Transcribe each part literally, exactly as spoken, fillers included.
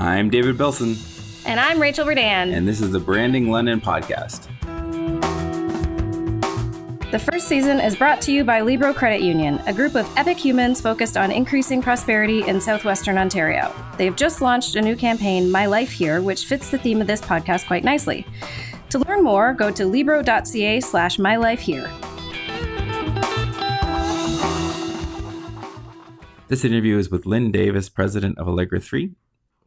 I'm David Belson. And I'm Rachel Redan. And this is the Branding London Podcast. The first season is brought to you by Libro Credit Union, a group of epic humans focused on increasing prosperity in southwestern Ontario. They've just launched a new campaign, My Life Here, which fits the theme of this podcast quite nicely. To learn more, go to libro.ca slash mylifehere. This interview is with Lynn Davis, president of Allegra three.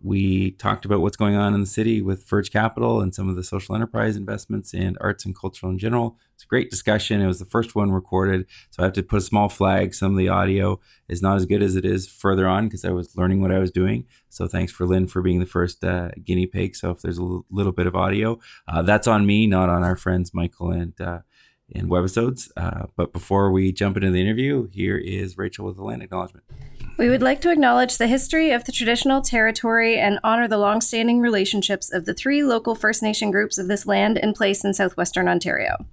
We talked about what's going on in the city with Verge Capital and some of the social enterprise investments and arts and cultural in general. It's a great discussion. It was the first one recorded, so I have to put a small flag. Some of the audio is not as good as it is further on because I was learning what I was doing. So thanks for Lynn for being the first uh, guinea pig. So if there's a l- little bit of audio, uh, that's on me, not on our friends Michael and uh, and Webisodes. Uh, but before we jump into the interview, here is Rachel with the land acknowledgement. We would like to acknowledge the history of the traditional territory and honor the long-standing relationships of the three local First Nation groups of this land and place in southwestern Ontario.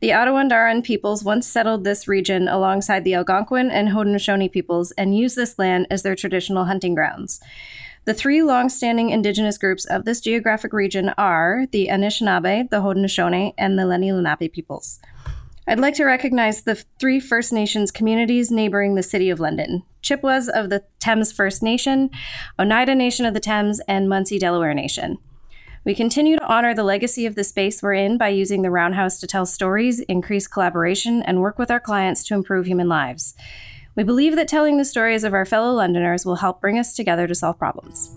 The Attawandaron peoples once settled this region alongside the Algonquin and Haudenosaunee peoples and used this land as their traditional hunting grounds. The three long-standing Indigenous groups of this geographic region are the Anishinaabe, the Haudenosaunee, and the Lenni-Lenape peoples. I'd like to recognize the three First Nations communities neighboring the City of London: Chippewas of the Thames First Nation, Oneida Nation of the Thames, and Munsee Delaware Nation. We continue to honor the legacy of the space we're in by using the Roundhouse to tell stories, increase collaboration, and work with our clients to improve human lives. We believe that telling the stories of our fellow Londoners will help bring us together to solve problems.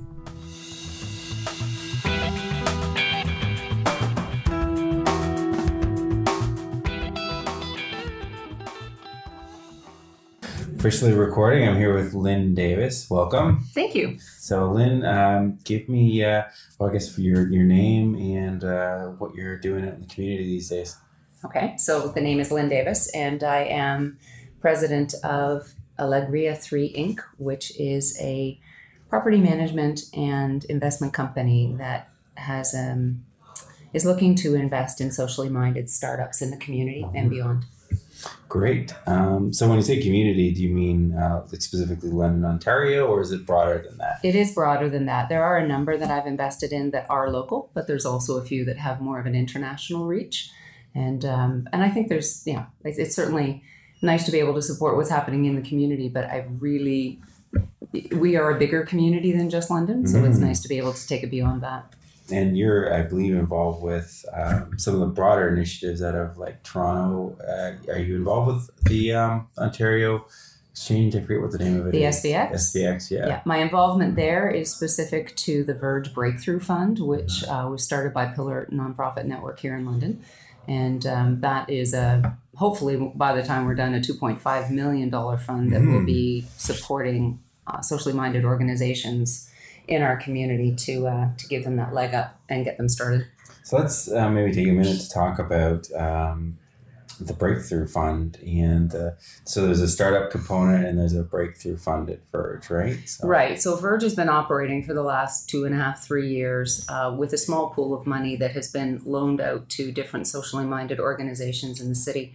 Officially recording. I'm here with Lynn Davis. Welcome. Thank you. So, Lynn, um, give me, uh, well, I guess, your your name and uh, what you're doing in the community these days. Okay. So the name is Lynn Davis, and I am president of Allegra three Incorporated, which is a property management and investment company that has um, is looking to invest in socially minded startups in the community mm-hmm. and beyond. Great. Um, so when you say community, do you mean uh, like specifically London, Ontario, or is it broader than that? It is broader than that. There are a number that I've invested in that are local, but there's also a few that have more of an international reach. And um, and I think there's, you know, it's, it's certainly nice to be able to support what's happening in the community, but I really, we are a bigger community than just London. So mm-hmm. it's nice to be able to take it beyond that. And you're, I believe, involved with um, some of the broader initiatives out of like Toronto. Uh, are you involved with the um, Ontario Exchange? I forget what the name of it is. The S B X? S B X, yeah. yeah. My involvement there is specific to the Verge Breakthrough Fund, which uh, was started by Pillar Nonprofit Network here in London. And um, that is, a hopefully by the time we're done, a two point five million dollars fund that mm. will be supporting uh, socially minded organizations in our community to uh, to give them that leg up and get them started. So let's uh, maybe take a minute to talk about um, the Breakthrough Fund. And uh, so there's a startup component and there's a Breakthrough Fund at Verge, right? So. Right. So Verge has been operating for the last two and a half, three years uh, with a small pool of money that has been loaned out to different socially minded organizations in the city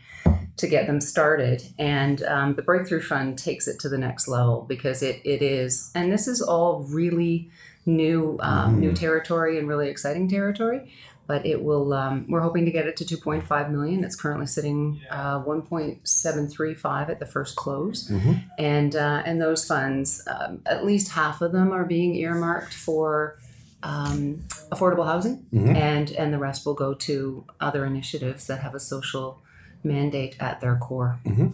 to get them started. And um, the Breakthrough Fund takes it to the next level because it it is, and this is all really new, um, mm. new territory and really exciting territory, but it will, um, we're hoping to get it to two point five million. It's currently sitting uh, one point seven three five at the first close. Mm-hmm. And, uh, and those funds, um, at least half of them are being earmarked for um, affordable housing mm-hmm. and, and the rest will go to other initiatives that have a social mandate at their core. Mm-hmm.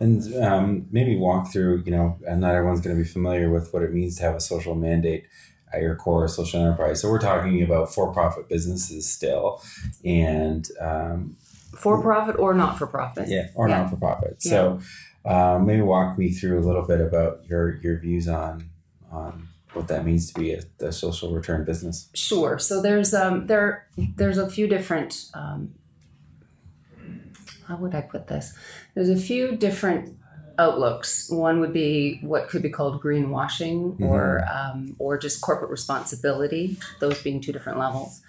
And um, maybe walk through, you know, and not everyone's going to be familiar with what it means to have a social mandate at your core, social enterprise. So we're talking about for-profit businesses still, and um, for-profit or not-for-profit. Yeah, or yeah. not-for-profit. Yeah. So um, maybe walk me through a little bit about your your views on on what that means to be a, a social return business. Sure. So there's um there there's a few different. Um, How would I put this? There's a few different outlooks. One would be what could be called greenwashing mm-hmm. or um, or just corporate responsibility, those being two different levels.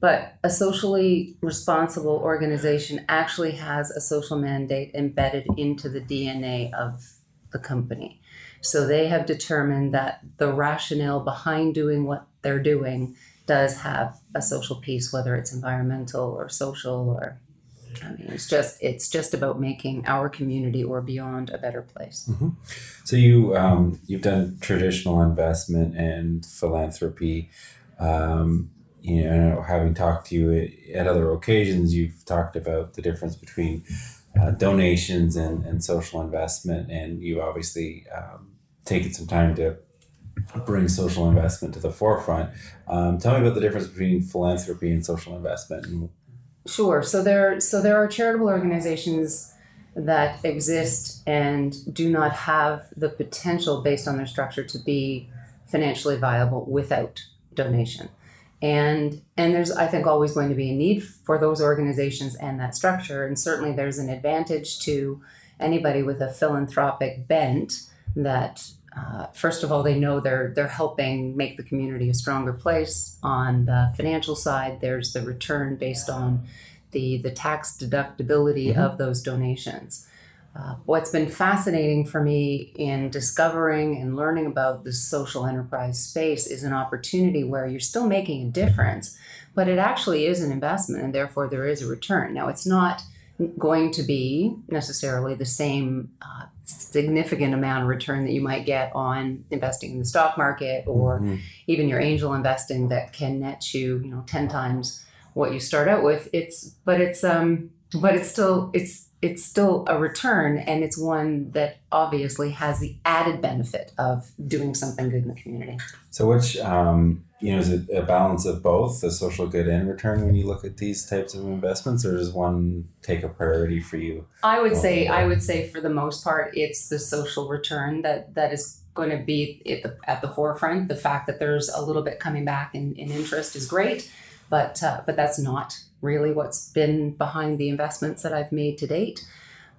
But a socially responsible organization actually has a social mandate embedded into the D N A of the company. So they have determined that the rationale behind doing what they're doing does have a social piece, whether it's environmental or social, or I mean, it's just it's just about making our community or beyond a better place. Mm-hmm. So you um, you've done traditional investment and philanthropy. Um, you know, having talked to you at other occasions, you've talked about the difference between uh, donations and, and social investment, and you've obviously um, taken some time to bring social investment to the forefront. Um, tell me about the difference between philanthropy and social investment. And Sure. So there, so there are charitable organizations that exist and do not have the potential based on their structure to be financially viable without donation. And and there's, I think, always going to be a need for those organizations and that structure. And certainly there's an advantage to anybody with a philanthropic bent that, uh, first of all, they know they're they're helping make the community a stronger place. On the financial side, there's the return based on the, the tax deductibility mm-hmm. of those donations. Uh, what's been fascinating for me in discovering and learning about the social enterprise space is an opportunity where you're still making a difference, but it actually is an investment, and therefore there is a return. Now, it's not going to be necessarily the same uh, significant amount of return that you might get on investing in the stock market or mm-hmm. even your angel investing that can net you, you know, ten times what you start out with. It's, but it's, um, but it's still, it's, it's still a return, and it's one that obviously has the added benefit of doing something good in the community. So which, um, you know, is it a balance of both the social good and return when you look at these types of investments, or does one take a priority for you? I would say, I would say for the most part, it's the social return that, that is going to be at the, at the forefront. The fact that there's a little bit coming back in, in interest is great, but, uh, but that's not really what's been behind the investments that I've made to date.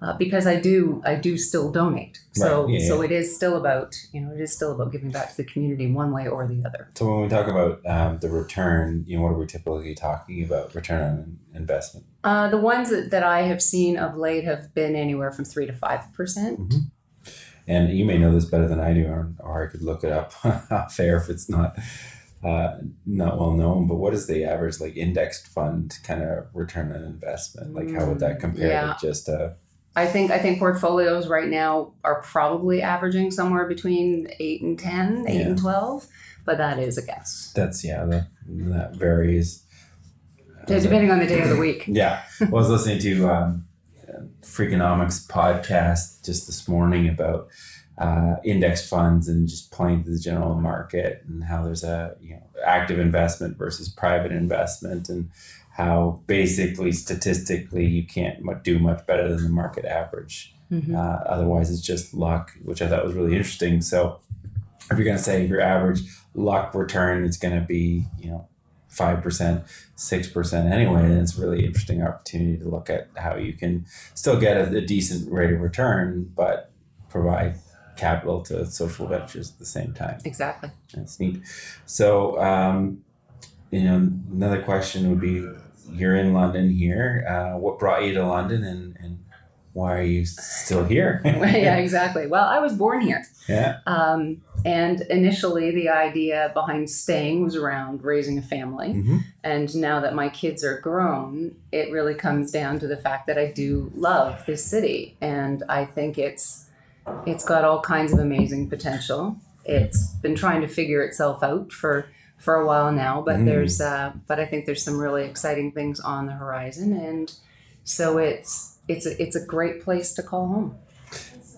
Uh, because I do, I do still donate. So, right. yeah, so yeah. It is still about, you know, it is still about giving back to the community one way or the other. So when we talk about um, the return, you know, what are we typically talking about return on investment? Uh, the ones that, that I have seen of late have been anywhere from three to five percent. Mm-hmm. And you may know this better than I do, or, or I could look it up off air if it's not uh, not well known. But what is the average, like, indexed fund kind of return on investment? Like, how would that compare yeah. to just a I think I think portfolios right now are probably averaging somewhere between eight and ten, eight yeah. and twelve, but that is a guess. That's yeah, that, that varies. Yeah, depending on the day of the week. Yeah, I was listening to um, Freakonomics podcast just this morning about uh, index funds and just playing to the general market and how there's a you know active investment versus private investment and how basically statistically you can't do much better than the market average. Mm-hmm. Uh, otherwise, it's just luck, which I thought was really interesting. So if you're going to say your average luck return, it's going to be, you know, five percent, six percent anyway, and it's a really interesting opportunity to look at how you can still get a, a decent rate of return, but provide capital to social ventures at the same time. Exactly. That's neat. So, um, you know, another question would be, you're in London here. Uh, what brought you to London, and, and why are you still here? Yeah, exactly. Well, I was born here. Yeah. Um, and initially, the idea behind staying was around raising a family. Mm-hmm. And now that my kids are grown, it really comes down to the fact that I do love this city, and I think it's it's got all kinds of amazing potential. It's been trying to figure itself out for. for a while now, but mm. there's, uh, but I think there's some really exciting things on the horizon, and so it's it's a, it's a great place to call home.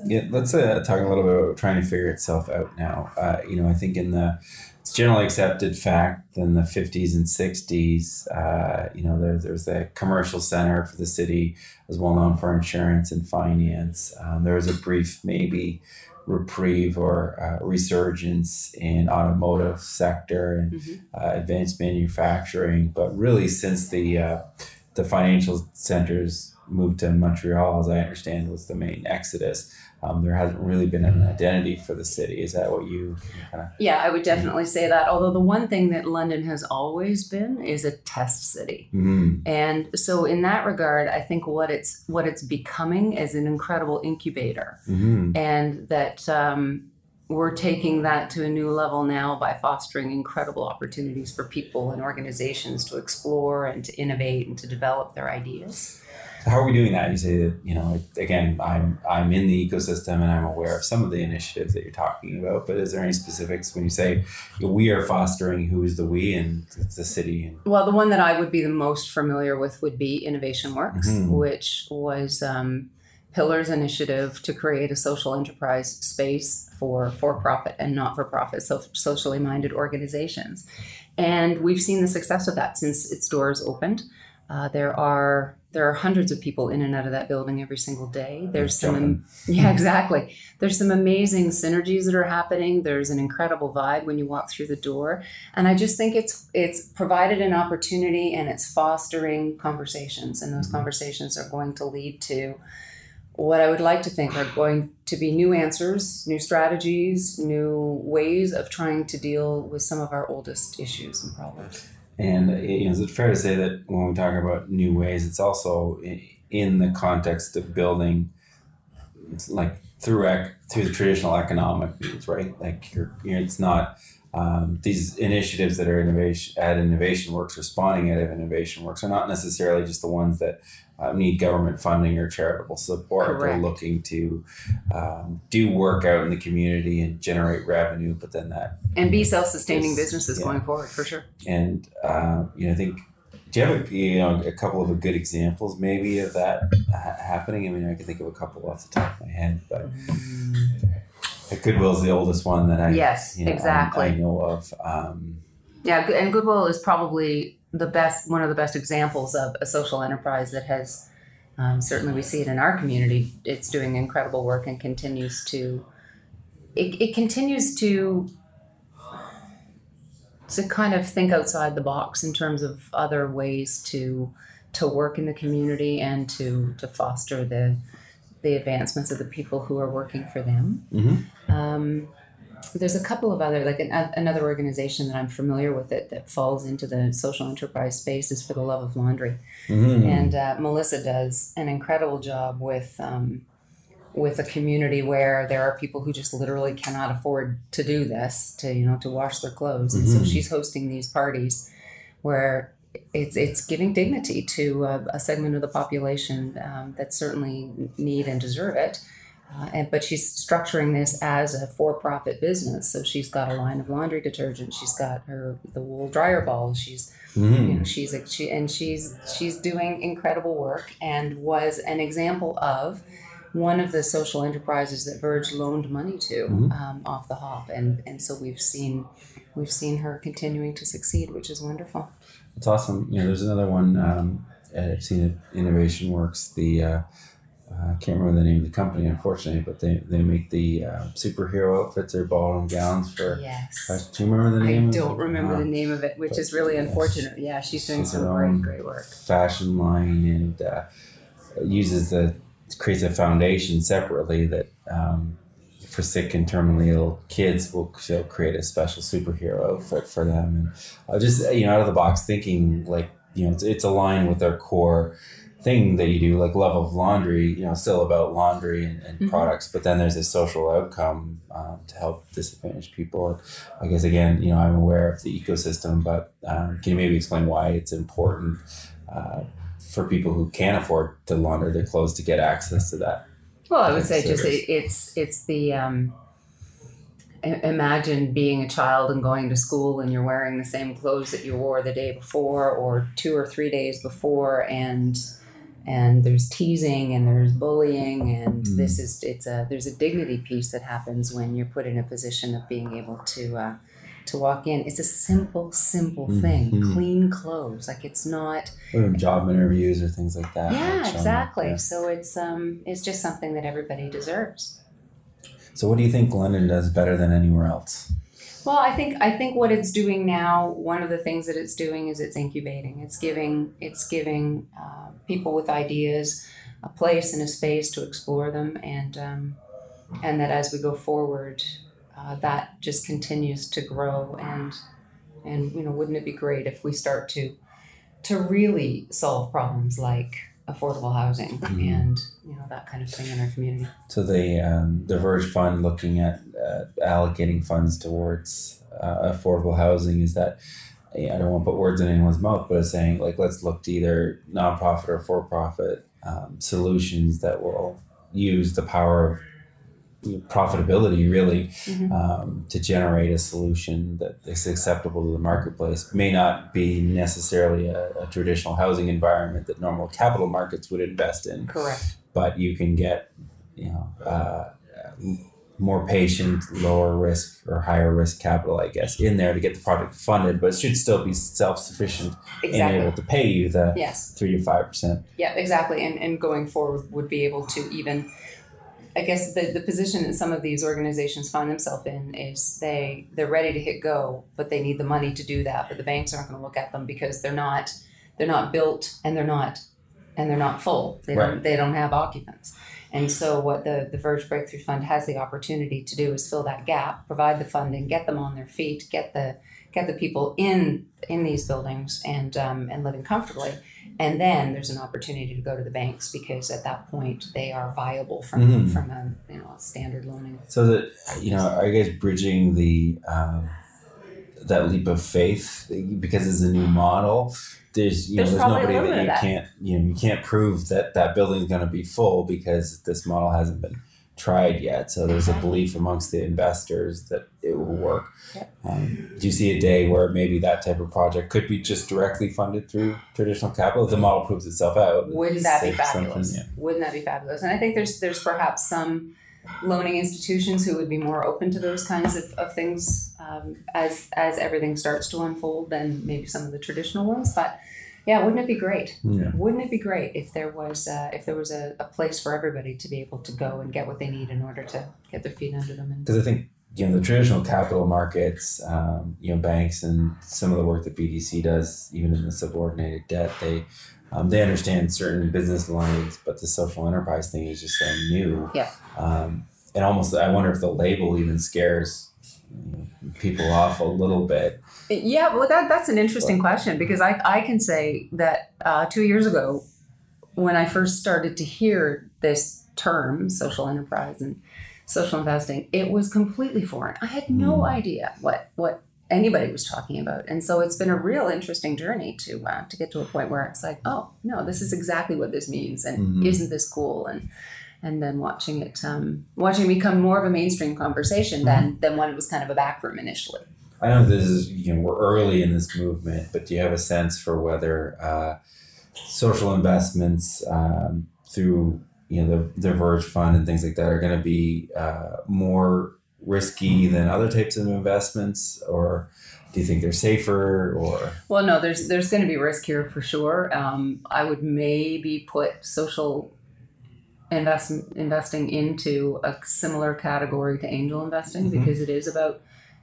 Yeah, let's uh, talk a little bit about trying to figure itself out now. Uh, you know, I think in the it's generally accepted fact in the fifties and sixties, uh, you know, there, there's a commercial center for the city, it was well known for insurance and finance. Um, there was a brief maybe. reprieve or uh, resurgence in automotive sector and mm-hmm. uh, advanced manufacturing, but really since the uh, the financial centers moved to Montreal, as I understand, was the main exodus. Um, there hasn't really been an identity for the city. Is that what you kind of? Yeah, I would definitely say that. Although the one thing that London has always been is a test city, mm-hmm. and so in that regard, I think what it's what it's becoming is an incredible incubator, mm-hmm. and that um, we're taking that to a new level now by fostering incredible opportunities for people and organizations to explore and to innovate and to develop their ideas. So how are we doing that? You say that, you know, again, I'm I'm in the ecosystem and I'm aware of some of the initiatives that you're talking about, but is there any specifics when you say we are fostering? Who is the we, and it's the city? And... Well, the one that I would be the most familiar with would be Innovation Works, mm-hmm. which was um, Pillar's initiative to create a social enterprise space for for-profit and not-for-profit so- socially minded organizations. And we've seen the success of that since its doors opened. Uh, there are there are hundreds of people in and out of that building every single day. There's some, am- yeah, exactly. There's some amazing synergies that are happening. There's an incredible vibe when you walk through the door, and I just think it's it's provided an opportunity and it's fostering conversations, and those mm-hmm. conversations are going to lead to what I would like to think are going to be new answers, new strategies, new ways of trying to deal with some of our oldest issues and problems. And you know, is it fair to say that when we talk about new ways, it's also in the context of building, like through ec- through the traditional economic means, right? Like you're, you know, it's not um, these initiatives that are innovation at Innovation Works, responding at Innovation Works, are not necessarily just the ones that uh, need government funding or charitable support. Correct. They're looking to um, do work out in the community and generate revenue, but then that and be self-sustaining is, businesses yeah. going forward for sure. And uh, you know, I think do you have a, you know a couple of good examples maybe of that uh, happening? I mean, I can think of a couple off the top of my head, but Goodwill is the oldest one that I yes you know, exactly I, I know of. Um, yeah, and Goodwill is probably the best, one of the best examples of a social enterprise that has, um, certainly we see it in our community. It's doing incredible work and continues to, it, it continues to, to kind of think outside the box in terms of other ways to, to work in the community and to, to foster the, the advancements of the people who are working for them. Mm-hmm. Um, There's a couple of other, like an, a, another organization that I'm familiar with it that falls into the social enterprise space is For the Love of Laundry. Mm-hmm. And uh, Melissa does an incredible job with um, with a community where there are people who just literally cannot afford to do this, to, you know, to wash their clothes. Mm-hmm. And so she's hosting these parties where it's it's giving dignity to a, a segment of the population um, that certainly need and deserve it. Uh, and, but she's structuring this as a for-profit business. So she's got a line of laundry detergent. She's got her the wool dryer balls. She's, mm. you know, she's a, she and she's she's doing incredible work and was an example of one of the social enterprises that Verge loaned money to mm-hmm. um, off the hop. And and so we've seen we've seen her continuing to succeed, which is wonderful. That's awesome. You know, there's another one um, I've seen at Innovation Works. The uh, I can't remember the name of the company, unfortunately, but they, they make the uh, superhero outfits or ballroom gowns for... Yes. Do you remember the name I of it? I don't remember uh, the name of it, which is really yes, unfortunate. Yeah, she's doing she's some great, great work. Fashion line and uh, uses the... creates a foundation separately that... Um, for sick and terminally ill kids, will she'll create a special superhero outfit for them. And uh, just, you know, out of the box thinking, like, you know, it's, it's aligned with their core... thing that you do, like Love of Laundry, you know, still about laundry and, and mm-hmm. products, but then there's a social outcome um, to help disadvantaged people. I guess, again, you know, I'm aware of the ecosystem, but um, can you maybe explain why it's important uh, for people who can't afford to launder their clothes to get access to that? Well, I would say service. just it's it's the... Um Imagine being a child and going to school and you're wearing the same clothes that you wore the day before or two or three days before, and and there's teasing and there's bullying and mm. this is it's a there's a dignity piece that happens when you're put in a position of being able to uh, to walk in. It's a simple, simple thing. Mm-hmm. Clean clothes, like it's not or job interviews or things like that. Yeah, like exactly. Yeah. So it's um it's just something that everybody deserves. So what do you think London does better than anywhere else? Well, I think I think what it's doing now, one of the things that it's doing is it's incubating. It's giving it's giving uh, people with ideas a place and a space to explore them, and um, and that as we go forward, uh, that just continues to grow. And and you know, wouldn't it be great if we start to to really solve problems like affordable housing mm-hmm. and you know that kind of thing in our community. So the um, the Verge Fund looking at uh, allocating funds towards uh, affordable housing is that I don't want to put words in anyone's mouth, but it's saying like let's look to either nonprofit or for profit um, solutions that will use the power of profitability really mm-hmm. um, to generate a solution that is acceptable to the marketplace. May not be necessarily a, a traditional housing environment that normal capital markets would invest in. Correct. But you can get, you know, uh, more patient, lower risk or higher risk capital, I guess, in there to get the project funded, but it should still be self-sufficient exactly. and able to pay you the yes. three to five percent. Yeah, exactly. And and going forward would be able to even I guess the, the position that some of these organizations find themselves in is they, they're ready to hit go, but they need the money to do that. But the banks aren't going to look at them because they're not they're not built and they're not and they're not full. They right. don't they don't have occupants. And so what the, the Verge Breakthrough Fund has the opportunity to do is fill that gap, provide the funding, get them on their feet, get the get the people in in these buildings and um, and living comfortably. And then there's an opportunity to go to the banks because at that point they are viable from mm-hmm. from a you know a standard loaning. So that you know, are you guys bridging the um, that leap of faith because it's a new model? There's you there's know there's nobody that you that. can't you know you can't prove that that building is going to be full because this model hasn't been tried yet. So there's a belief amongst the investors that it will work. Yep. Um, do you see a day where maybe that type of project could be just directly funded through traditional capital? If the model proves itself out. Wouldn't that be fabulous? Yeah. Wouldn't that be fabulous? And I think there's there's perhaps some loaning institutions who would be more open to those kinds of, of things um, as as everything starts to unfold than maybe some of the traditional ones. But yeah, wouldn't it be great? Yeah. Wouldn't it be great if there was uh, if there was a, a place for everybody to be able to go and get what they need in order to get their feet under them? Because I think you know the traditional capital markets, um, you know, banks and some of the work that B D C does, even in the subordinated debt, they um, they understand certain business lines, but the social enterprise thing is just so new. Yeah. Um, and almost, I wonder if the label even scares people off a little bit. Yeah, well, that that's an interesting question because I, I can say that uh, two years ago, when I first started to hear this term, social enterprise and social investing, it was completely foreign. I had no mm. idea what what anybody was talking about, and so it's been a real interesting journey to uh, to get to a point where it's like, oh no, this is exactly what this means, and mm-hmm. isn't this cool? And And then watching it, um, watching it become more of a mainstream conversation than than when it was kind of a backroom initially. I know this is, you know, we're early in this movement, but do you have a sense for whether uh, social investments um, through, you know, the, the Verge Fund and things like that are going to be uh, more risky than other types of investments, or do you think they're safer? Or well, no, there's there's going to be risk here for sure. Um, I would maybe put social Invest, investing into a similar category to angel investing mm-hmm. because it is about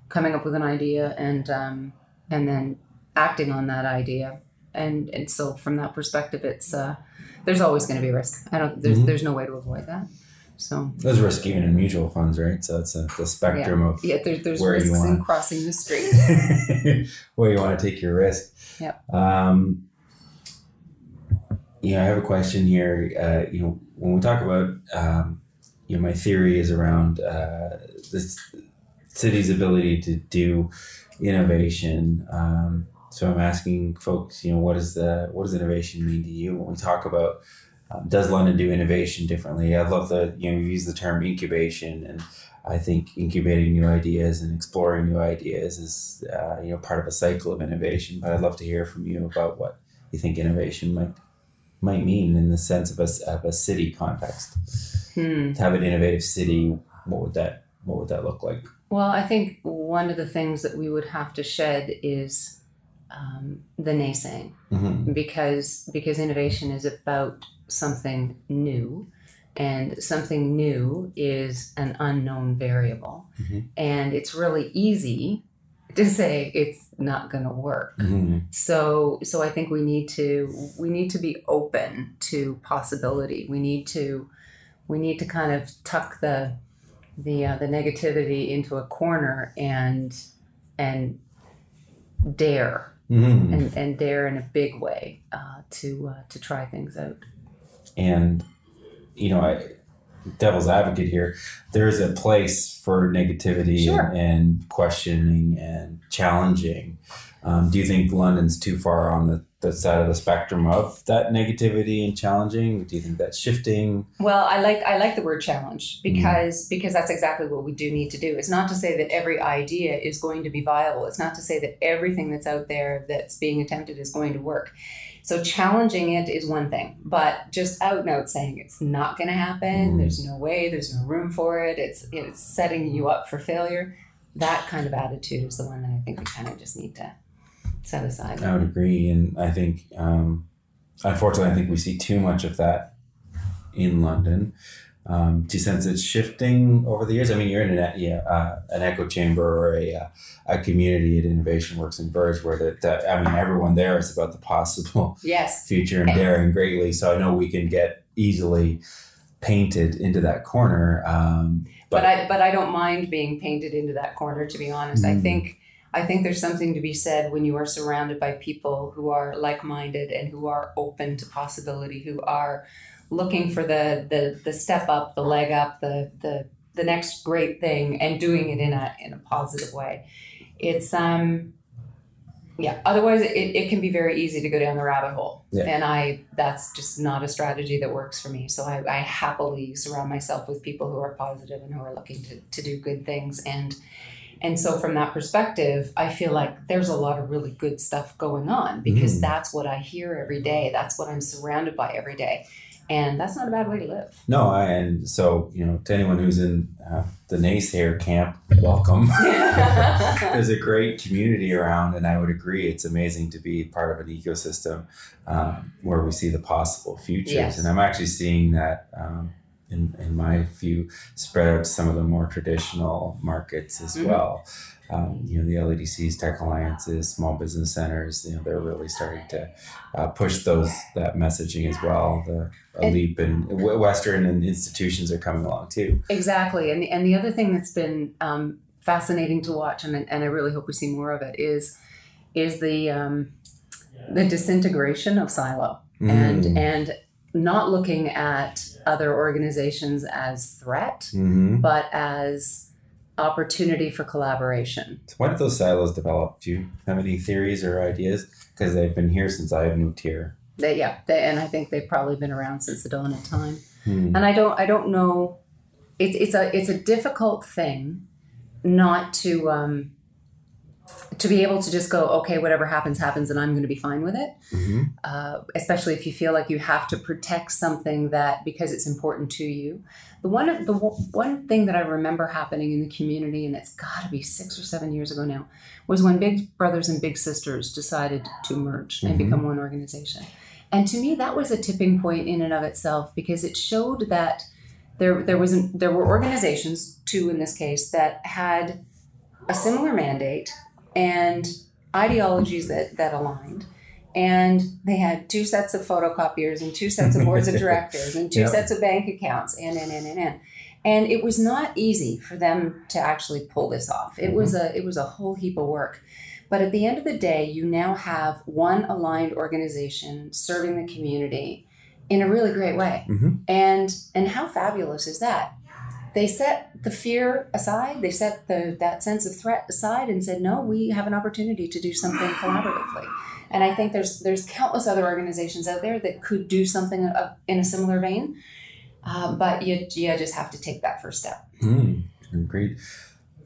coming up with an idea and um, and then acting on that idea, and and so from that perspective, it's uh, there's always going to be risk. I don't there's mm-hmm. there's no way to avoid that. So there's risk even in mutual funds, right? So it's a, the spectrum yeah. of yeah. There, there's where risks you wanna... in crossing the street where you want to take your risk. Yeah. Um, you know, I have a question here. Uh, you know. When we talk about, um, you know, my theory is around uh, this city's ability to do innovation. Um, so I'm asking folks, you know, what is the what does innovation mean to you? When we talk about, um, does London do innovation differently? I love the you know you use the term incubation, and I think incubating new ideas and exploring new ideas is uh, you know part of a cycle of innovation. But I'd love to hear from you about what you think innovation might. might mean in the sense of a, of a city context. Hmm. To have an innovative city, what would that what would that look like? Well, I think one of the things that we would have to shed is um, the naysaying, mm-hmm. because because innovation is about something new, and something new is an unknown variable, mm-hmm. and it's really easy to say it's not going to work. Mm-hmm. So, so I think we need to, we need to be open to possibility. We need to, we need to kind of tuck the, the, uh, the negativity into a corner and, and dare, mm-hmm. and, and dare in a big way, uh, to, uh, to try things out. and, you know, I, devil's advocate here, there is a place for negativity sure. and, and questioning and challenging. Um, do you think London's too far on the, the side of the spectrum of that negativity and challenging? Do you think that's shifting? Well, I like I like the word challenge because mm. because that's exactly what we do need to do. It's not to say that every idea is going to be viable. It's not to say that everything that's out there that's being attempted is going to work. So challenging it is one thing, but just out and out saying it's not going to happen, mm. there's no way, there's no room for it, it's it's setting you up for failure, that kind of attitude is the one that I think we kind of just need to set aside. I would agree, and I think, um, unfortunately, I think we see too much of that in London. Um, do you sense it's shifting over the years? I mean, you're in an, yeah, uh, an echo chamber or a uh, a community at Innovation Works and Verge where the, the, I mean, everyone there is about the possible yes. future and daring greatly. So I know we can get easily painted into that corner. Um, but, but I but I don't mind being painted into that corner, to be honest. Mm. I think I think there's something to be said when you are surrounded by people who are like-minded and who are open to possibility, who are looking for the, the, the step up, the leg up, the, the the next great thing, and doing it in a in a positive way. It's um yeah. Otherwise, it, it can be very easy to go down the rabbit hole, yeah. and I that's just not a strategy that works for me. So I, I happily surround myself with people who are positive and who are looking to, to do good things, and and so from that perspective, I feel like there's a lot of really good stuff going on because mm. that's what I hear every day. That's what I'm surrounded by every day. And that's not a bad way to live. No, I, and so, you know, to anyone who's in uh, the naysayer camp, welcome. There's a great community around, and I would agree it's amazing to be part of an ecosystem um, where we see the possible futures. Yes. And I'm actually seeing that, um, in, in my view, spread out to some of the more traditional markets as mm-hmm. well. Um, you know, the L A D Cs, tech alliances, small business centers, you know, they're really starting to uh, push those, that messaging as well. The and, leap and Western and institutions are coming along too. Exactly. And the, and the other thing that's been um, fascinating to watch, and, and I really hope we see more of it, is, is the, um, the disintegration of silo mm. and, and not looking at other organizations as threat, mm-hmm. but as opportunity for collaboration. So when did those silos develop? Do you have any theories or ideas? Because they've been here since I moved here. They, yeah, they, and I think they've probably been around since the dawn of time. Hmm. And I don't, I don't know. It's it's a it's a difficult thing, not to um, to be able to just go, okay, whatever happens happens, and I'm going to be fine with it. Mm-hmm. Uh, especially if you feel like you have to protect something that because it's important to you. The one of the one thing that I remember happening in the community, and it's got to be six or seven years ago now, was when Big Brothers and Big Sisters decided to merge mm-hmm. and become one organization. And to me, that was a tipping point in and of itself because it showed that there there was an, there were organizations, two in this case, that had a similar mandate and ideologies that, that aligned. And they had two sets of photocopiers and two sets of boards of directors and two yep. sets of bank accounts and, and, and, and, and. And it was not easy for them to actually pull this off. It mm-hmm. was a it was a whole heap of work. But at the end of the day, you now have one aligned organization serving the community in a really great way. Mm-hmm. And and how fabulous is that? They set the fear aside. They set the that sense of threat aside and said, no, we have an opportunity to do something collaboratively. And I think there's there's countless other organizations out there that could do something in a similar vein, uh, but you you just have to take that first step. Mm, agreed.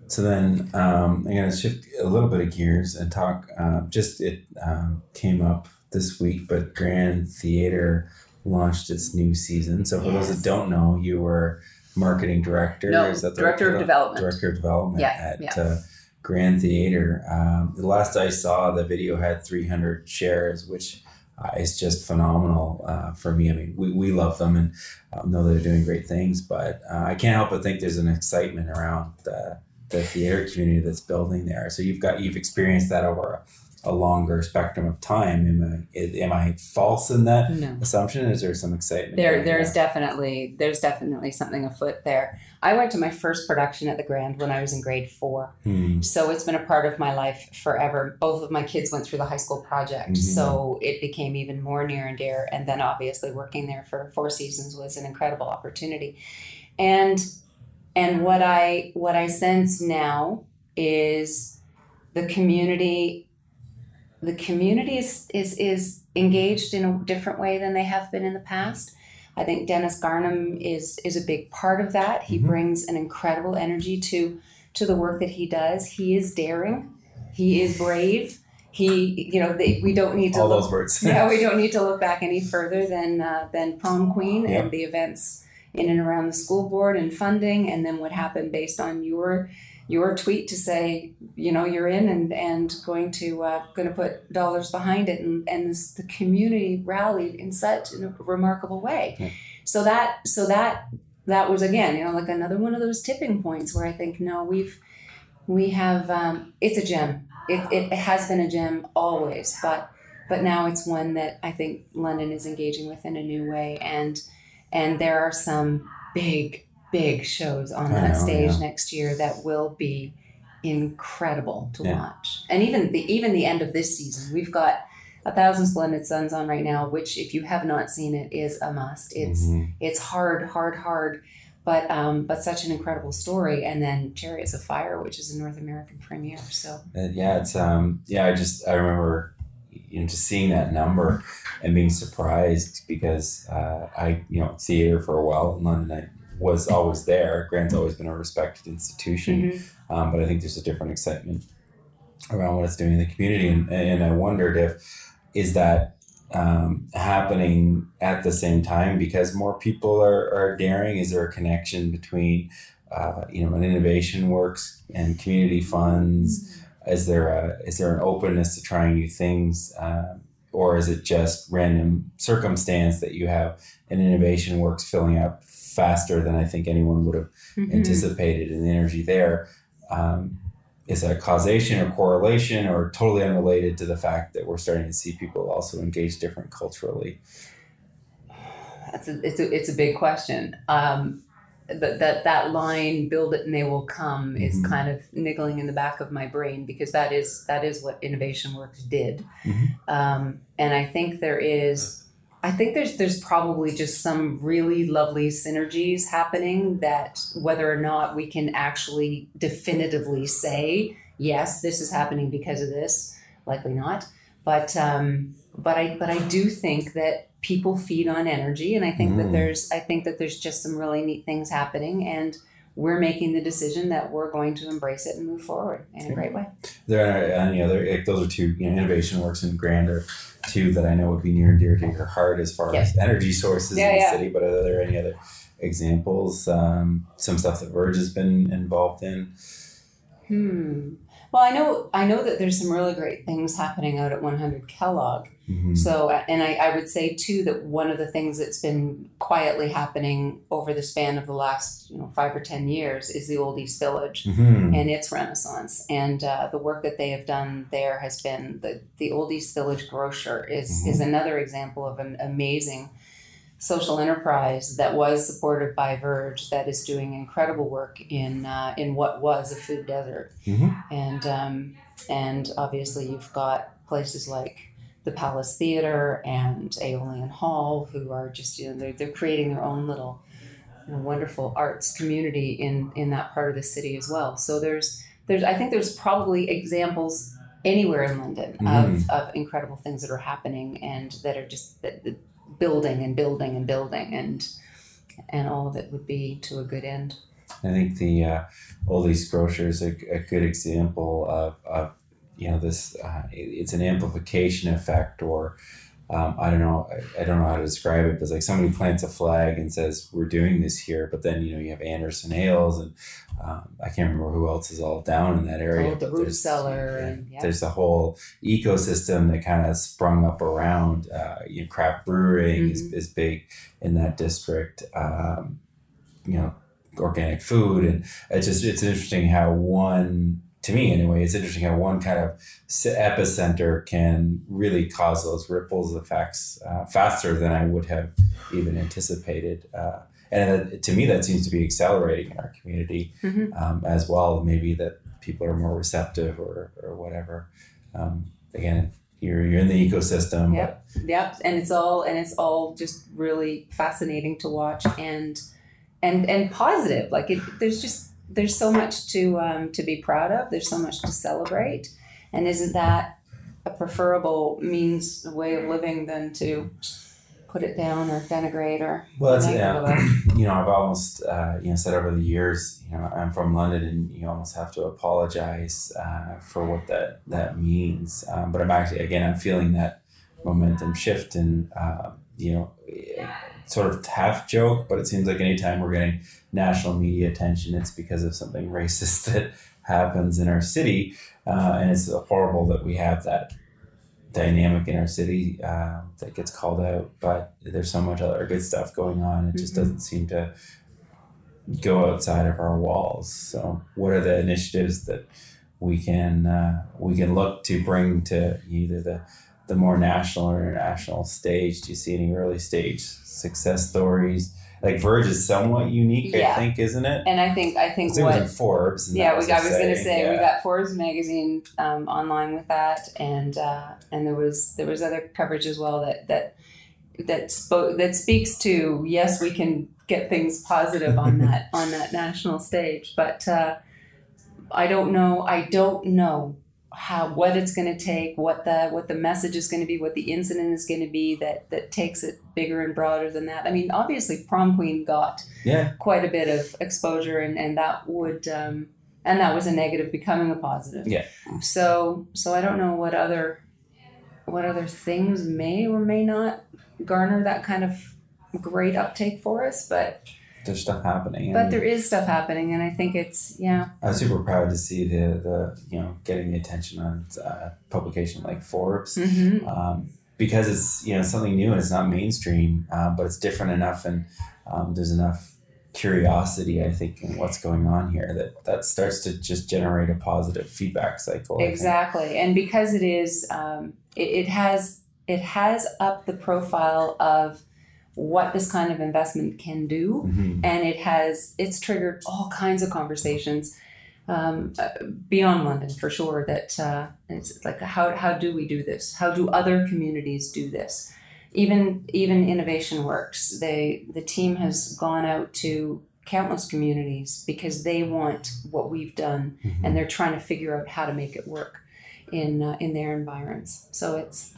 So then um, I'm going to shift a little bit of gears and talk. Uh, just it um, came up this week, but Grand Theater launched its new season. So for yes. those that don't know, you were marketing director. No, Is that the director right? of development. Director of development yeah, at. Yeah. Uh, Grand Theater. Um, the last I saw, the video had three hundred shares, which uh, is just phenomenal uh, for me. I mean, we, we love them and um, know they're doing great things, but uh, I can't help but think there's an excitement around the, the theater community that's building there. So you've got, you've experienced that over a a longer spectrum of time. Am I, am I false in that no. assumption? Is there some excitement? There, there's there? definitely, there's definitely something afoot there. I went to my first production at the Grand when I was in grade four. Hmm. So it's been a part of my life forever. Both of my kids went through the high school project. Mm-hmm. So it became even more near and dear. And then obviously working there for four seasons was an incredible opportunity. And, and what I, what I sense now is the community The community is, is is engaged in a different way than they have been in the past. I think Dennis Garnham is is a big part of that. He mm-hmm. brings an incredible energy to to the work that he does. He is daring. He is brave. He, you know, they, we don't need to all look, those words. Yeah, we don't need to look back any further than uh, than Prom Queen yep. and the events in and around the school board and funding, and then what happened based on your. your tweet to say, you know, you're in and, and going to uh, going to put dollars behind it. And, and this, the community rallied in such a remarkable way. Yeah. So that so that that was, again, you know, like another one of those tipping points where I think, no, we've we have um, it's a gem. It, it has been a gem always. But but now it's one that I think London is engaging with in a new way. And and there are some big big shows on I that know, stage yeah. next year that will be incredible to yeah. watch. And even the even the end of this season, we've got A Thousand Splendid Suns on right now, which if you have not seen it is a must. It's mm-hmm. it's hard, hard, hard, but um, but such an incredible story. And then Chariots of Fire, which is a North American premiere. So uh, yeah, it's um yeah, I just I remember you know just seeing that number and being surprised because uh, I you know theater for a while in London. I, was always there. Grand's always been a respected institution, mm-hmm. um, but I think there's a different excitement around what it's doing in the community. And, and I wondered if, is that um, happening at the same time because more people are, are daring? Is there a connection between, uh, you know, an Innovation Works and community funds? Mm-hmm. Is there a, is there an openness to trying new things? Uh, or is it just random circumstance that you have an Innovation Works filling up faster than I think anyone would have mm-hmm. anticipated, and the energy there um, is that a causation or correlation, or totally unrelated to the fact that we're starting to see people also engage different culturally? That's a, it's a it's a big question. Um, that that that line "build it and they will come" is mm-hmm. kind of niggling in the back of my brain because that is that is what Innovation Works did, mm-hmm. um, and I think there is. I think there's there's probably just some really lovely synergies happening that whether or not we can actually definitively say, yes, this is happening because of this, likely not. But um, but I but I do think that people feed on energy, and I think mm. that there's I think that there's just some really neat things happening, and we're making the decision that we're going to embrace it and move forward in a great way. There are any other, like those are two, you know, Innovation Works and Grand are two that I know would be near and dear to your heart as far yes. as energy sources yeah, in the yeah. city, but are there any other examples? Um, some stuff that Verge has been involved in? Hmm. Well, I know I know that there's some really great things happening out at one hundred Kellogg. Mm-hmm. So, and I, I would say too that one of the things that's been quietly happening over the span of the last you know five or ten years is the Old East Village mm-hmm. and its renaissance. And uh, the work that they have done there has been the the Old East Village grocer is mm-hmm. is another example of an amazing social enterprise that was supported by Verge that is doing incredible work in uh, in what was a food desert. Mm-hmm. And um, and obviously you've got places like the Palace Theatre and Aeolian Hall who are just, you know, they're, they're creating their own little you know, wonderful arts community in, in that part of the city as well. So there's, there's I think there's probably examples anywhere in London mm-hmm. of, of incredible things that are happening and that are just, that, that building and building and building and and all of it would be to a good end. I think the uh, Old East Grocer is a, a good example of, of you know this uh, it's an amplification effect or um, I don't know I, I don't know how to describe it, but it's like somebody plants a flag and says we're doing this here, but then you know you have Anderson Hales and um, I can't remember who else is all down in that area. Oh, the root cellar and yeah. there's a whole ecosystem that kind of sprung up around uh, you know craft brewing mm-hmm. is, is big in that district, um, you know organic food, and it's just it's interesting how one to me anyway, it's interesting how one kind of epicenter can really cause those ripples effects uh, faster than I would have even anticipated. Uh, and to me, that seems to be accelerating in our community mm-hmm. um, as well. Maybe that people are more receptive or, or whatever. Um, again, you're you're in the ecosystem. Yep, but. yep. And it's all and it's all just really fascinating to watch and and and positive. Like it, there's just. There's so much to um, to be proud of. There's so much to celebrate, and isn't that a preferable means, way of living, than to put it down or denigrate or? Well, it's, yeah. you know, I've almost uh, you know said over the years, you know, I'm from London, and you almost have to apologize uh, for what that that means. Um, but I'm actually again, I'm feeling that momentum shift, and uh, you know. It, sort of half joke, but it seems like anytime we're getting national media attention, it's because of something racist that happens in our city. Uh, and it's horrible that we have that dynamic in our city uh, that gets called out, but there's so much other good stuff going on. It just mm-hmm. doesn't seem to go outside of our walls. So what are the initiatives that we can uh, we can look to bring to either the the more national or international stage? Do you see any early stage success stories? Like Verge is somewhat unique, yeah. I think, isn't it? And I think I think what it was in Forbes. And yeah, we got, I was going to say yeah. we got Forbes magazine um, online with that, and uh, and there was there was other coverage as well that that that spoke that speaks to yes, we can get things positive on that on that national stage, but uh, I don't know. I don't know. How what it's going to take, what the what the message is going to be, what the incident is going to be that that takes it bigger and broader than that. I mean, obviously, Prom Queen got yeah. quite a bit of exposure, and, and that would um, and that was a negative becoming a positive. Yeah. So so I don't know what other what other things may or may not garner that kind of great uptake for us, but. There's stuff happening. But there is stuff happening, and I think it's, yeah. I was super proud to see the, the you know, getting the attention on uh, publication like Forbes mm-hmm. um, because it's, you know, something new and it's not mainstream, uh, but it's different enough, and um, there's enough curiosity, I think, in what's going on here that that starts to just generate a positive feedback cycle. Exactly. And because it is, um, it, it has it has upped the profile of what this kind of investment can do. Mm-hmm. And it has, it's triggered all kinds of conversations um, beyond London for sure that uh, it's like, how how do we do this? How do other communities do this? Even even Innovation Works, they the team has gone out to countless communities because they want what we've done mm-hmm. and they're trying to figure out how to make it work in uh, in their environs. So it's,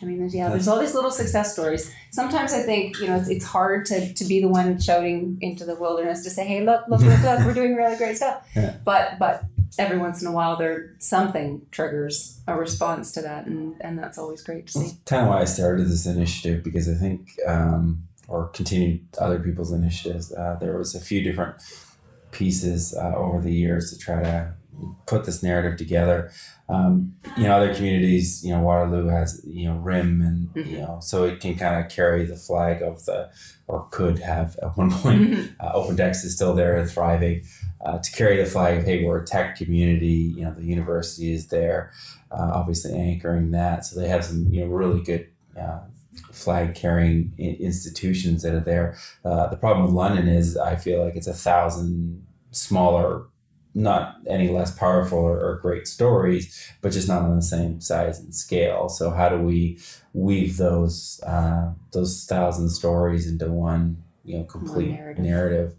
I mean, there's, yeah, there's all these little success stories. Sometimes I think, you know, it's, it's hard to, to be the one shouting into the wilderness to say, hey, look, look, look, look, we're doing really great stuff. Yeah. But but every once in a while, there something triggers a response to that, and, and that's always great to see. That's kind of why I started this initiative, because I think, um, or continued other people's initiatives, uh, there was a few different pieces uh, over the years to try to put this narrative together. Um, you know, other communities, you know, Waterloo has, you know, R I M and, mm-hmm. you know, so it can kind of carry the flag of the, or could have at one point, mm-hmm. uh, OpenDex is still there and thriving, uh, to carry the flag of, hey, we're a tech community, you know, the university is there, uh, obviously anchoring that. So they have some, you know, really good uh, flag carrying institutions that are there. Uh, the problem with London is I feel like it's a thousand smaller, not any less powerful or, or great stories, but just not on the same size and scale. So how do we weave those uh, those thousand stories into one, you know, complete one narrative? narrative.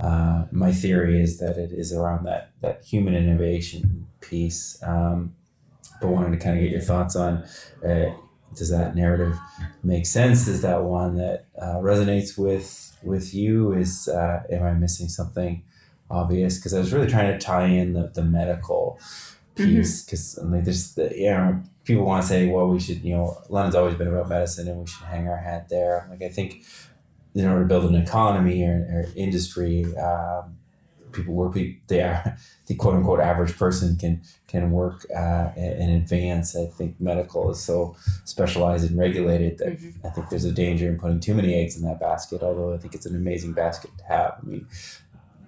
Uh, my theory is that it is around that that human innovation piece. Um, but wanted to kind of get your thoughts on uh, does that narrative make sense? Is that one that uh, resonates with with you? Is uh, am I missing something obvious? Because I was really trying to tie in the, the medical piece, because mm-hmm. like there's the, you know, people want to say, well, we should, you know, London's always been about medicine and we should hang our hat there. Like I think in order to build an economy or, or industry, um, people work, they are the quote unquote average person can can work uh, in advance. I think medical is so specialized and regulated that mm-hmm. I think there's a danger in putting too many eggs in that basket, although I think it's an amazing basket to have. I mean,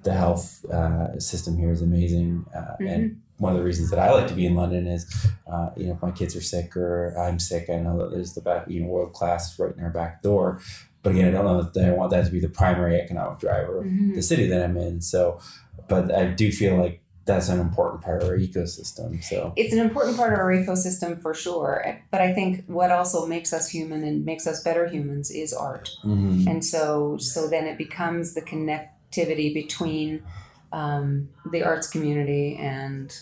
the health uh, system here is amazing, uh, mm-hmm. and one of the reasons that I like to be in London is, uh, you know, if my kids are sick or I'm sick, I know that there's the back, you know, world class right in our back door. But again, I don't know that I want that to be the primary economic driver of mm-hmm. the city that I'm in. So, but I do feel like that's an important part of our ecosystem. So it's an important part of our ecosystem for sure. But I think what also makes us human and makes us better humans is art. Mm-hmm. And so, so then it becomes the connectivity between um, the arts community and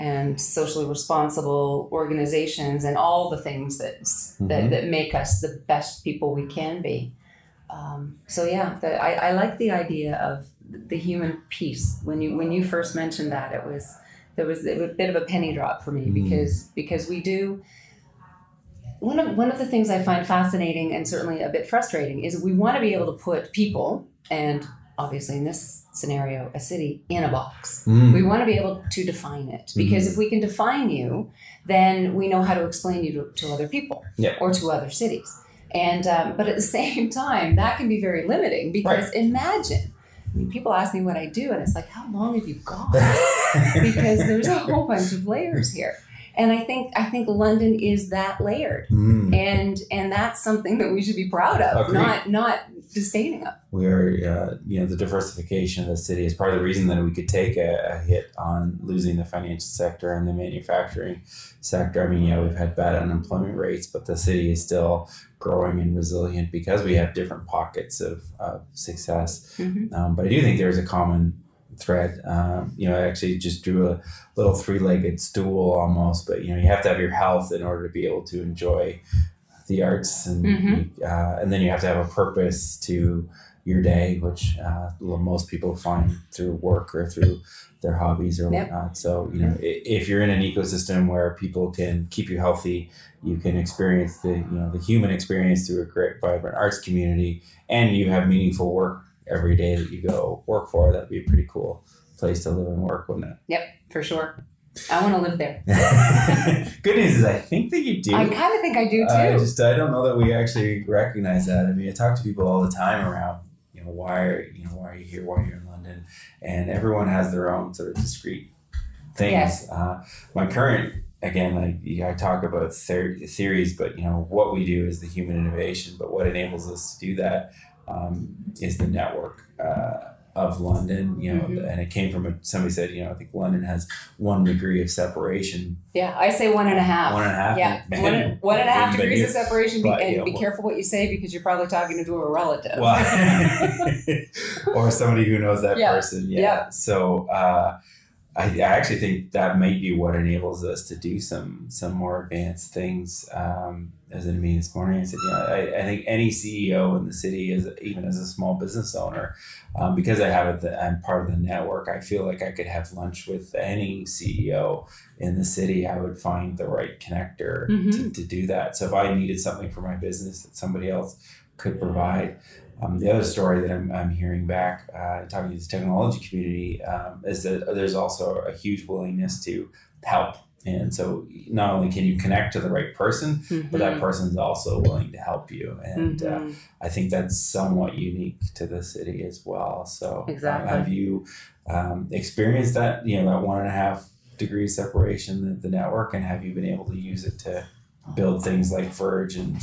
and socially responsible organizations and all the things that mm-hmm. that, that make us the best people we can be. Um, so yeah, the, I, I like the idea of the human piece. When you when you first mentioned that, it was there was, it was a bit of a penny drop for me mm-hmm. because because we do. One of one of the things I find fascinating and certainly a bit frustrating is we want to be able to put people and obviously in this scenario a city in a box. Mm. We want to be able to define it because mm-hmm. if we can define you, then we know how to explain you to, to other people yeah. or to other cities. And um, but at the same time, that can be very limiting because right. imagine I mean, people ask me what I do, and it's like, how long have you gone? Because there's a whole bunch of layers here, and I think I think London is that layered, mm. and and that's something that we should be proud of, Agreed. not not disdaining of. We are, uh, you know, the diversification of the city is part of the reason that we could take a, a hit on losing the financial sector and the manufacturing sector. I mean, yeah, we've had bad unemployment rates, but the city is still growing and resilient because we have different pockets of, of success. Mm-hmm. Um, but I do think there's a common thread. Um, you know, I actually just drew a little three-legged stool almost, but, you know, you have to have your health in order to be able to enjoy the arts and mm-hmm. uh, and then you have to have a purpose to your day, which uh, most people find through work or through their hobbies or yep. whatnot. So, you know, yep. if you're in an ecosystem where people can keep you healthy, you can experience the, you know, the human experience through a great, vibrant arts community, and you have meaningful work every day that you go work for, that'd be a pretty cool place to live and work, wouldn't it? Yep, for sure. I want to live there. Good news is I think that you do. I kind of think I do too. I uh, just I don't know that we actually recognize that. I mean, I talk to people all the time around, you know, why are, you know, why are you here? Why are you in London? And everyone has their own sort of discrete things. Yes. Uh, my current, again, like you know, I talk about ther- theories, but you know what we do is the human innovation. But what enables us to do that um, is the network. Uh, of London, you know, mm-hmm. and it came from, a, somebody said, you know, I think London has one degree of separation. Yeah, I say one and a half. One and a half. Yeah, man, one, and, one and a half degrees of separation, but, and you know, be careful what you say because you're probably talking to a relative. Well, or somebody who knows that yeah. person. Yeah. yeah. So uh, I, I actually think that might be what enables us to do some some more advanced things. Um, as in me this morning, I said, you know, I, I think any C E O in the city, is even as a small business owner, um, because I have it, the, I'm part of the network, I feel like I could have lunch with any C E O in the city. I would find the right connector mm-hmm. to, to do that. So if I needed something for my business that somebody else could provide. Um, the other story that I'm, I'm hearing back, uh, talking to the technology community, um, is that there's also a huge willingness to help. And so not only can you connect to the right person, mm-hmm. but that person's also willing to help you. And mm-hmm. uh, I think that's somewhat unique to the city as well. So exactly. um, have you um, experienced that, you know, that one and a half degree separation of the network, and have you been able to use it to build things like Verge and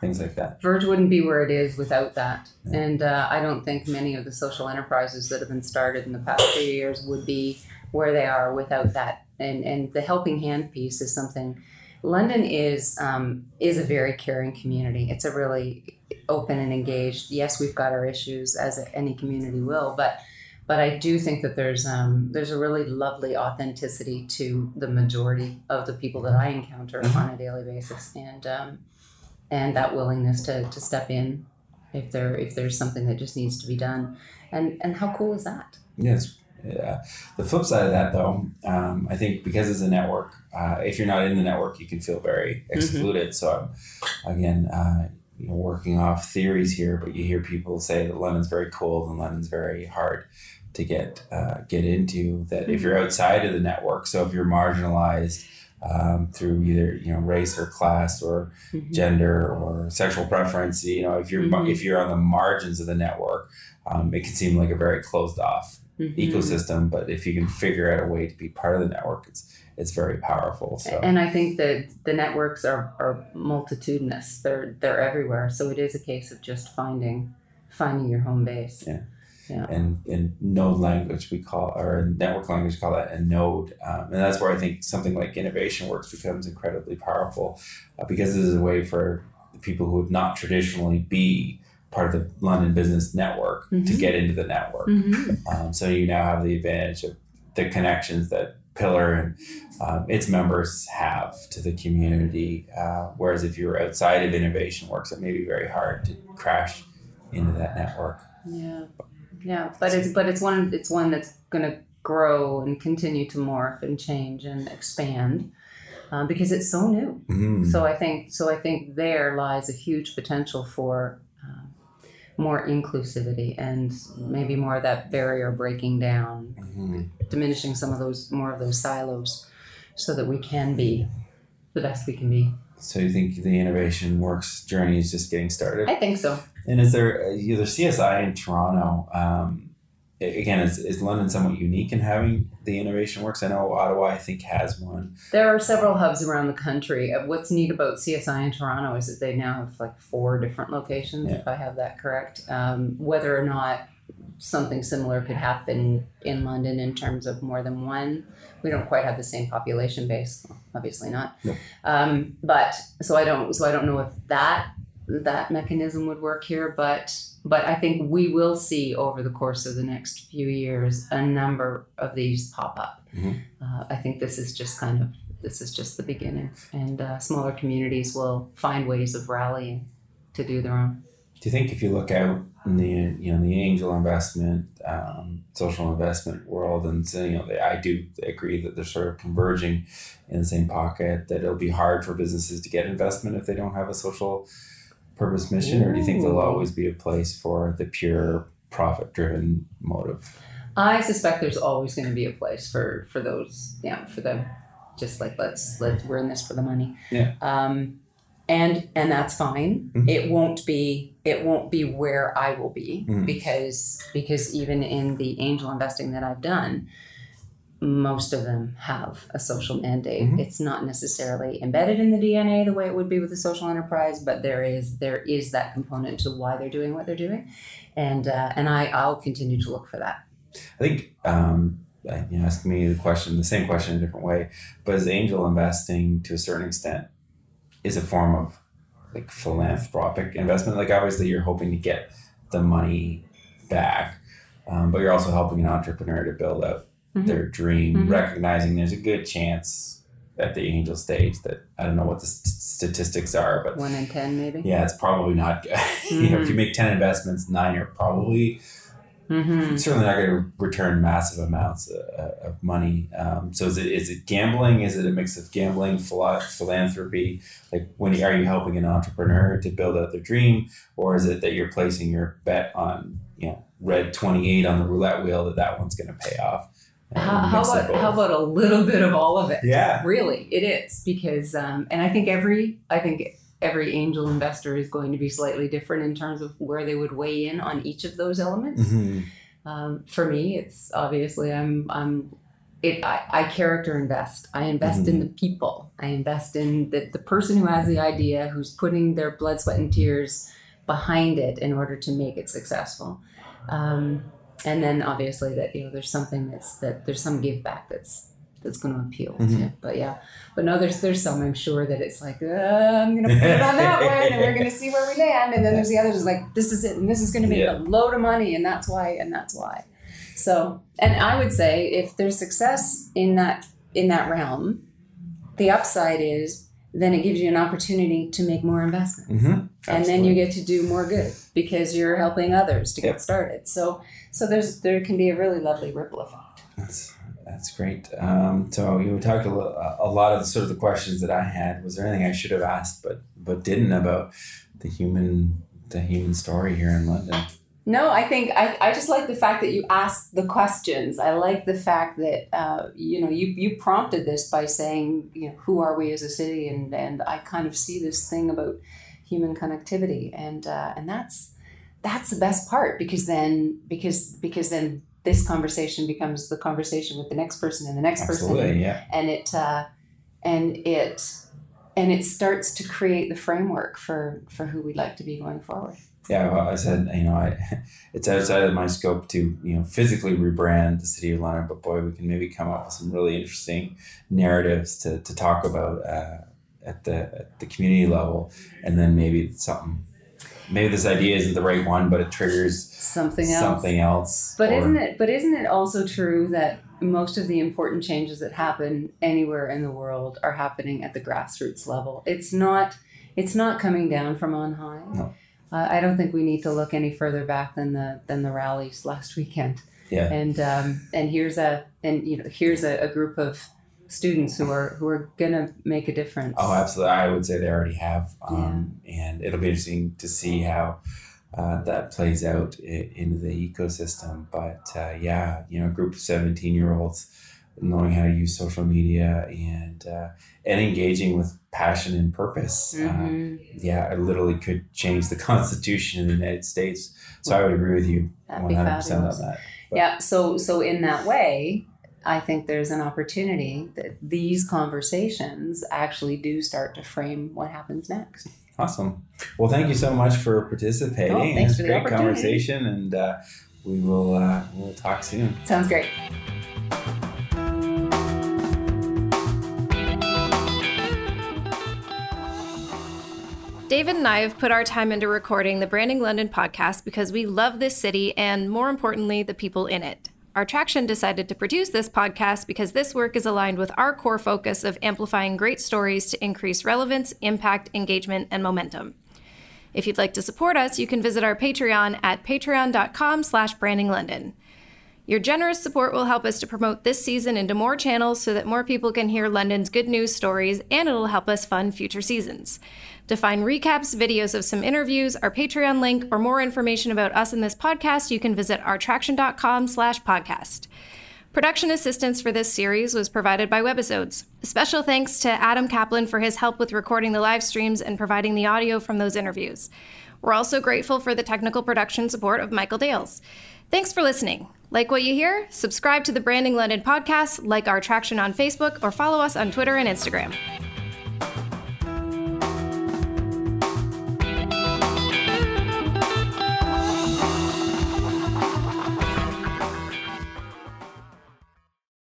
things like that? Verge wouldn't be where it is without that. Yeah. And uh, I don't think many of the social enterprises that have been started in the past few years would be where they are without that. And and the helping hand piece is something. London is um, is a very caring community. It's a really open and engaged. Yes, we've got our issues as any community will, but but I do think that there's um, there's a really lovely authenticity to the majority of the people that I encounter on a daily basis, and um, and that willingness to to step in if there if there's something that just needs to be done, and and how cool is that? Yes. Yeah. The flip side of that, though, um, I think because it's a network, uh, if you're not in the network, you can feel very excluded. Mm-hmm. So, I'm, again, uh, you know, working off theories here, but you hear people say that London's very cold and London's very hard to get uh, get into. That if you're outside of the network, so if you're marginalized um, through either you know race or class or mm-hmm. gender or sexual preference, you know, if you're mm-hmm. if you're on the margins of the network, um, it can seem like a very closed off mm-hmm. ecosystem, but if you can figure out a way to be part of the network, it's it's very powerful. So. And I think that the networks are, are multitudinous. They're they're everywhere. So it is a case of just finding finding your home base. Yeah. Yeah. And in node language, we call, or in network language, we call that a node. Um, and that's where I think something like Innovation Works becomes incredibly powerful, uh, because this is a way for people who would not traditionally be part of the London business network mm-hmm. to get into the network. Mm-hmm. Um, so you now have the advantage of the connections that Pillar and um, its members have to the community. Uh, whereas if you were outside of Innovation Works, it may be very hard to crash into that network. Yeah. Yeah, but it's but it's one it's one that's going to grow and continue to morph and change and expand, um, because it's so new. Mm-hmm. So I think so I think there lies a huge potential for uh, more inclusivity and maybe more of that barrier breaking down, mm-hmm. diminishing some of those more of those silos, so that we can be the best we can be. So you think the Innovation Works journey is just getting started? I think so. And is there, you know, there's C S I in Toronto? Um, again, is, is London somewhat unique in having the Innovation Works? I know Ottawa, I think, has one. There are several hubs around the country. What's neat about C S I in Toronto is that they now have like four different locations, yeah. if I have that correct. Um, whether or not something similar could happen in London in terms of more than one. We don't quite have the same population base, obviously not. No. Um, but so I don't, so I don't know if that. that mechanism would work here, but but I think we will see over the course of the next few years a number of these pop up. Mm-hmm. Uh, I think this is just kind of this is just the beginning, and uh, smaller communities will find ways of rallying to do their own. Do you think if you look out in the you know the angel investment, um, social investment world, and you know they, I do agree that they're sort of converging in the same pocket, that it'll be hard for businesses to get investment if they don't have a social purpose, mission, or do you think there'll always be a place for the pure profit-driven motive? I suspect there's always going to be a place for for those, yeah, for the just like let's let we're in this for the money, yeah, um, and and that's fine. Mm-hmm. It won't be it won't be where I will be mm-hmm. because because even in the angel investing that I've done, most of them have a social mandate. Mm-hmm. It's not necessarily embedded in the D N A the way it would be with a social enterprise, but there is there is that component to why they're doing what they're doing, and uh, and I I'll continue to look for that. I think um, you asked me the question, the same question in a different way, but is angel investing to a certain extent is a form of like philanthropic investment? Like obviously you're hoping to get the money back, um, but you're also helping an entrepreneur to build up Mm-hmm. their dream, mm-hmm. recognizing there's a good chance at the angel stage that I don't know what the st- statistics are, but one in ten maybe. Yeah, it's probably not good. Mm-hmm. You know, if you make ten investments, nine are probably mm-hmm. certainly not going to return massive amounts of, of money. Um, so is it is it gambling? Is it a mix of gambling, philo- philanthropy? Like when are you helping an entrepreneur to build out their dream, or is it that you're placing your bet on you know red twenty-eight on the roulette wheel that that one's going to pay off? How, how about how about a little bit of all of it? Yeah, really, it is because, um, and I think every I think every angel investor is going to be slightly different in terms of where they would weigh in on each of those elements. Mm-hmm. Um, for me, it's obviously I'm I'm it I, I character invest. I invest mm-hmm. in the people. I invest in the the person who has the idea, who's putting their blood, sweat, and tears behind it in order to make it successful. Um, And then obviously that, you know, there's something that's, that there's some give back that's, that's going to appeal mm-hmm. to, but yeah, but no, there's, there's some, I'm sure that it's like, uh, I'm going to put it on that one and we're going to see where we land. And then there's the others like, this is it. And this is going to be yeah. a load of money. And that's why, and that's why. So, and I would say if there's success in that, in that realm, the upside is then it gives you an opportunity to make more investments. Mm-hmm. And then you get to do more good because you're helping others to yep. get started. So, so there's there can be a really lovely ripple effect. That's that's great. Um, so you talked a, lo- a lot of the, sort of the questions that I had. Was there anything I should have asked but but didn't about the human the human story here in London? No, I think I, I just like the fact that you asked the questions. I like the fact that uh, you know you, you prompted this by saying you know who are we as a city, and and I kind of see this thing about human connectivity, and uh, and that's that's the best part because then because because then this conversation becomes the conversation with the next person and the next Absolutely, person. Yeah. And it uh, and it and it starts to create the framework for, for who we'd like to be going forward. Yeah, well, I said, you know, I, it's outside of my scope to, you know, physically rebrand the city of London, but boy, we can maybe come up with some really interesting narratives to, to talk about uh, at the at the community level, and then maybe something. Maybe this idea isn't the right one, but it triggers something else. Something else. But or, isn't it? But isn't it also true that most of the important changes that happen anywhere in the world are happening at the grassroots level? It's not. It's not coming down from on high. No. Uh, I don't think we need to look any further back than the than the rallies last weekend. Yeah. And um, and here's a and you know here's a, a group of students who are who are gonna make a difference. Oh, absolutely! I would say they already have. Um, yeah. And it'll be interesting to see how uh, that plays out in, into the ecosystem. But uh, yeah, you know, a group of seventeen-year-olds knowing how to use social media and uh, and engaging with passion and purpose. Mm-hmm. Uh, yeah, it literally could change the Constitution in the United States. So I would agree with you one hundred percent on that. But. Yeah. So so in that way, I think there's an opportunity that these conversations actually do start to frame what happens next. Awesome. Well, thank you so much for participating. Oh, thanks for the opportunity. Great conversation, and uh, we will uh, we'll talk soon. Sounds great. David and I have put our time into recording the Branding London podcast because we love this city and, more importantly, the people in it. Our Traction decided to produce this podcast because this work is aligned with our core focus of amplifying great stories to increase relevance, impact, engagement, and momentum. If you'd like to support us, you can visit our Patreon at patreon.com slash brandinglondon. Your generous support will help us to promote this season into more channels so that more people can hear London's good news stories, and it'll help us fund future seasons. To find recaps, videos of some interviews, our Patreon link, or more information about us and this podcast, you can visit ourtraction.com slash podcast. Production assistance for this series was provided by Webisodes. Special thanks to Adam Kaplan for his help with recording the live streams and providing the audio from those interviews. We're also grateful for the technical production support of Michael Dales. Thanks for listening. Like what you hear? Subscribe to the Branding London podcast, like our Traction on Facebook, or follow us on Twitter and Instagram.